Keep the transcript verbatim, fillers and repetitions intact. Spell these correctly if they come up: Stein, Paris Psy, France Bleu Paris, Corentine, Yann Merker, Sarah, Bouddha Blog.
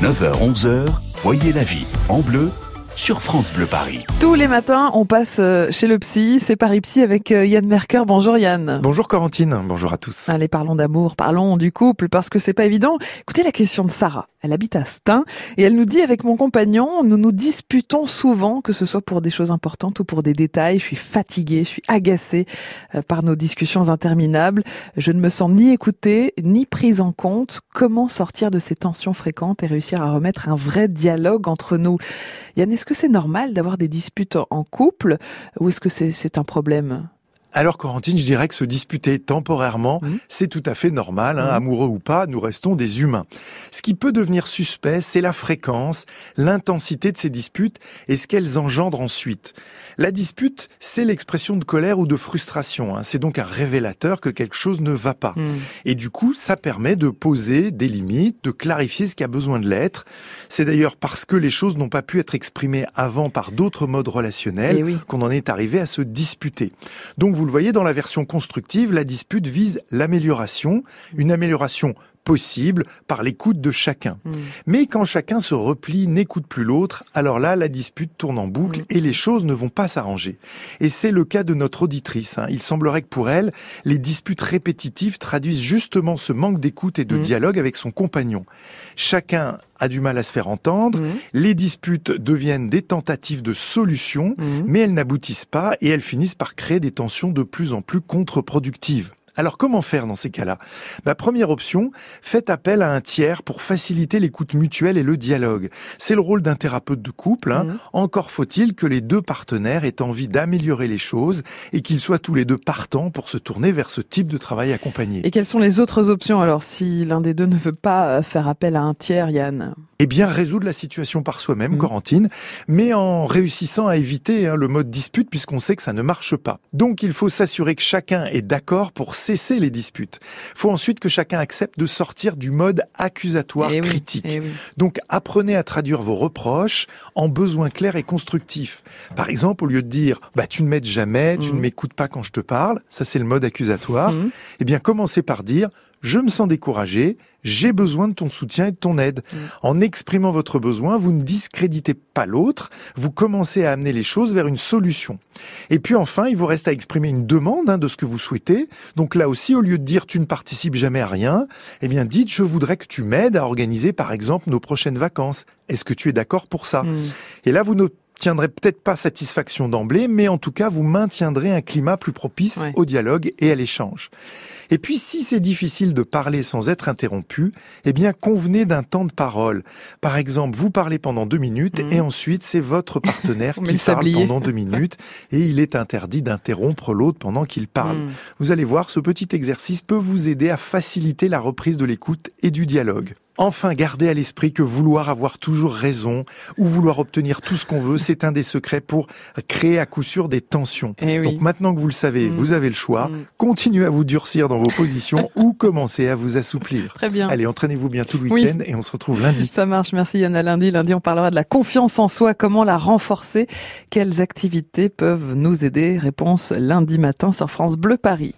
neuf heures onze heures, Voyez la vie en bleu sur France Bleu Paris. Tous les matins, on passe chez le psy, c'est Paris Psy avec Yann Merker. Bonjour Yann. Bonjour Corentine, bonjour à tous. Allez, parlons d'amour, parlons du couple, parce que c'est pas évident. Écoutez la question de Sarah, elle habite à Stein, et elle nous dit: avec mon compagnon, nous nous disputons souvent, que ce soit pour des choses importantes ou pour des détails. Je suis fatiguée, je suis agacée par nos discussions interminables. Je ne me sens ni écoutée, ni prise en compte. Comment sortir de ces tensions fréquentes et réussir à remettre un vrai dialogue entre nous? Yann, est-ce que c'est normal d'avoir des disputes en couple, ou est-ce que c'est, c'est un problème ? Alors Corentine, je dirais que se disputer temporairement, mmh. c'est tout à fait normal, hein, mmh. amoureux ou pas, nous restons des humains. Ce qui peut devenir suspect, c'est la fréquence, l'intensité de ces disputes et ce qu'elles engendrent ensuite. La dispute, c'est l'expression de colère ou de frustration, hein. C'est donc un révélateur que quelque chose ne va pas. Mmh. Et du coup, ça permet de poser des limites, de clarifier ce qui a besoin de l'être. C'est d'ailleurs parce que les choses n'ont pas pu être exprimées avant par d'autres modes relationnels oui. qu'on en est arrivé à se disputer. Donc vous le voyez, dans la version constructive, la dispute vise l'amélioration, une amélioration possible par l'écoute de chacun. Mmh. Mais quand chacun se replie, n'écoute plus l'autre, alors là, la dispute tourne en boucle mmh. et les choses ne vont pas s'arranger. Et c'est le cas de notre auditrice, hein. Il semblerait que pour elle, les disputes répétitives traduisent justement ce manque d'écoute et de mmh. dialogue avec son compagnon. Chacun a du mal à se faire entendre, mmh. les disputes deviennent des tentatives de solutions, mmh. mais elles n'aboutissent pas et elles finissent par créer des tensions de plus en plus contre-productives. Alors comment faire dans ces cas-là ? Bah, première option, faites appel à un tiers pour faciliter l'écoute mutuelle et le dialogue. C'est le rôle d'un thérapeute de couple, hein. Mmh. Encore faut-il que les deux partenaires aient envie d'améliorer les choses et qu'ils soient tous les deux partants pour se tourner vers ce type de travail accompagné. Et quelles sont les autres options alors si l'un des deux ne veut pas faire appel à un tiers, Yann ? Eh bien, résoudre la situation par soi-même, mmh. Corentine, mais en réussissant à éviter hein, le mode dispute puisqu'on sait que ça ne marche pas. Donc il faut s'assurer que chacun est d'accord pour cesser les disputes. Il faut ensuite que chacun accepte de sortir du mode accusatoire et critique. Oui, oui. Donc apprenez à traduire vos reproches en besoins clairs et constructifs. Par exemple, au lieu de dire bah, « tu ne m'aides jamais, mmh. tu ne m'écoutes pas quand je te parle », ça c'est le mode accusatoire, mmh. eh bien commencez par dire « je me sens découragé, j'ai besoin de ton soutien et de ton aide mmh. ». En exprimant votre besoin, vous ne discréditez pas l'autre, vous commencez à amener les choses vers une solution. Et puis enfin, il vous reste à exprimer une demande hein, de ce que vous souhaitez. Donc là aussi, au lieu de dire « tu ne participes jamais à rien », eh bien dites « je voudrais que tu m'aides à organiser par exemple nos prochaines vacances. Est-ce que tu es d'accord pour ça ?» mmh. Et là, vous notez tiendrez peut-être pas satisfaction d'emblée, mais en tout cas, vous maintiendrez un climat plus propice ouais. au dialogue et à l'échange. Et puis, si c'est difficile de parler sans être interrompu, eh bien, convenez d'un temps de parole. Par exemple, vous parlez pendant deux minutes mmh. et ensuite, c'est votre partenaire qui parle pendant deux minutes et il est interdit d'interrompre l'autre pendant qu'il parle. Mmh. Vous allez voir, ce petit exercice peut vous aider à faciliter la reprise de l'écoute et du dialogue. Enfin, gardez à l'esprit que vouloir avoir toujours raison ou vouloir obtenir tout ce qu'on veut, c'est un des secrets pour créer à coup sûr des tensions. Eh oui. Donc maintenant que vous le savez, mmh. vous avez le choix. Mmh. Continuez à vous durcir dans vos positions ou commencez à vous assouplir. Très bien. Allez, entraînez-vous bien tout le week-end oui. et on se retrouve lundi. Ça marche, merci Yann, à lundi. Lundi, on parlera de la confiance en soi, comment la renforcer, quelles activités peuvent nous aider. Réponse lundi matin sur France Bleu Paris.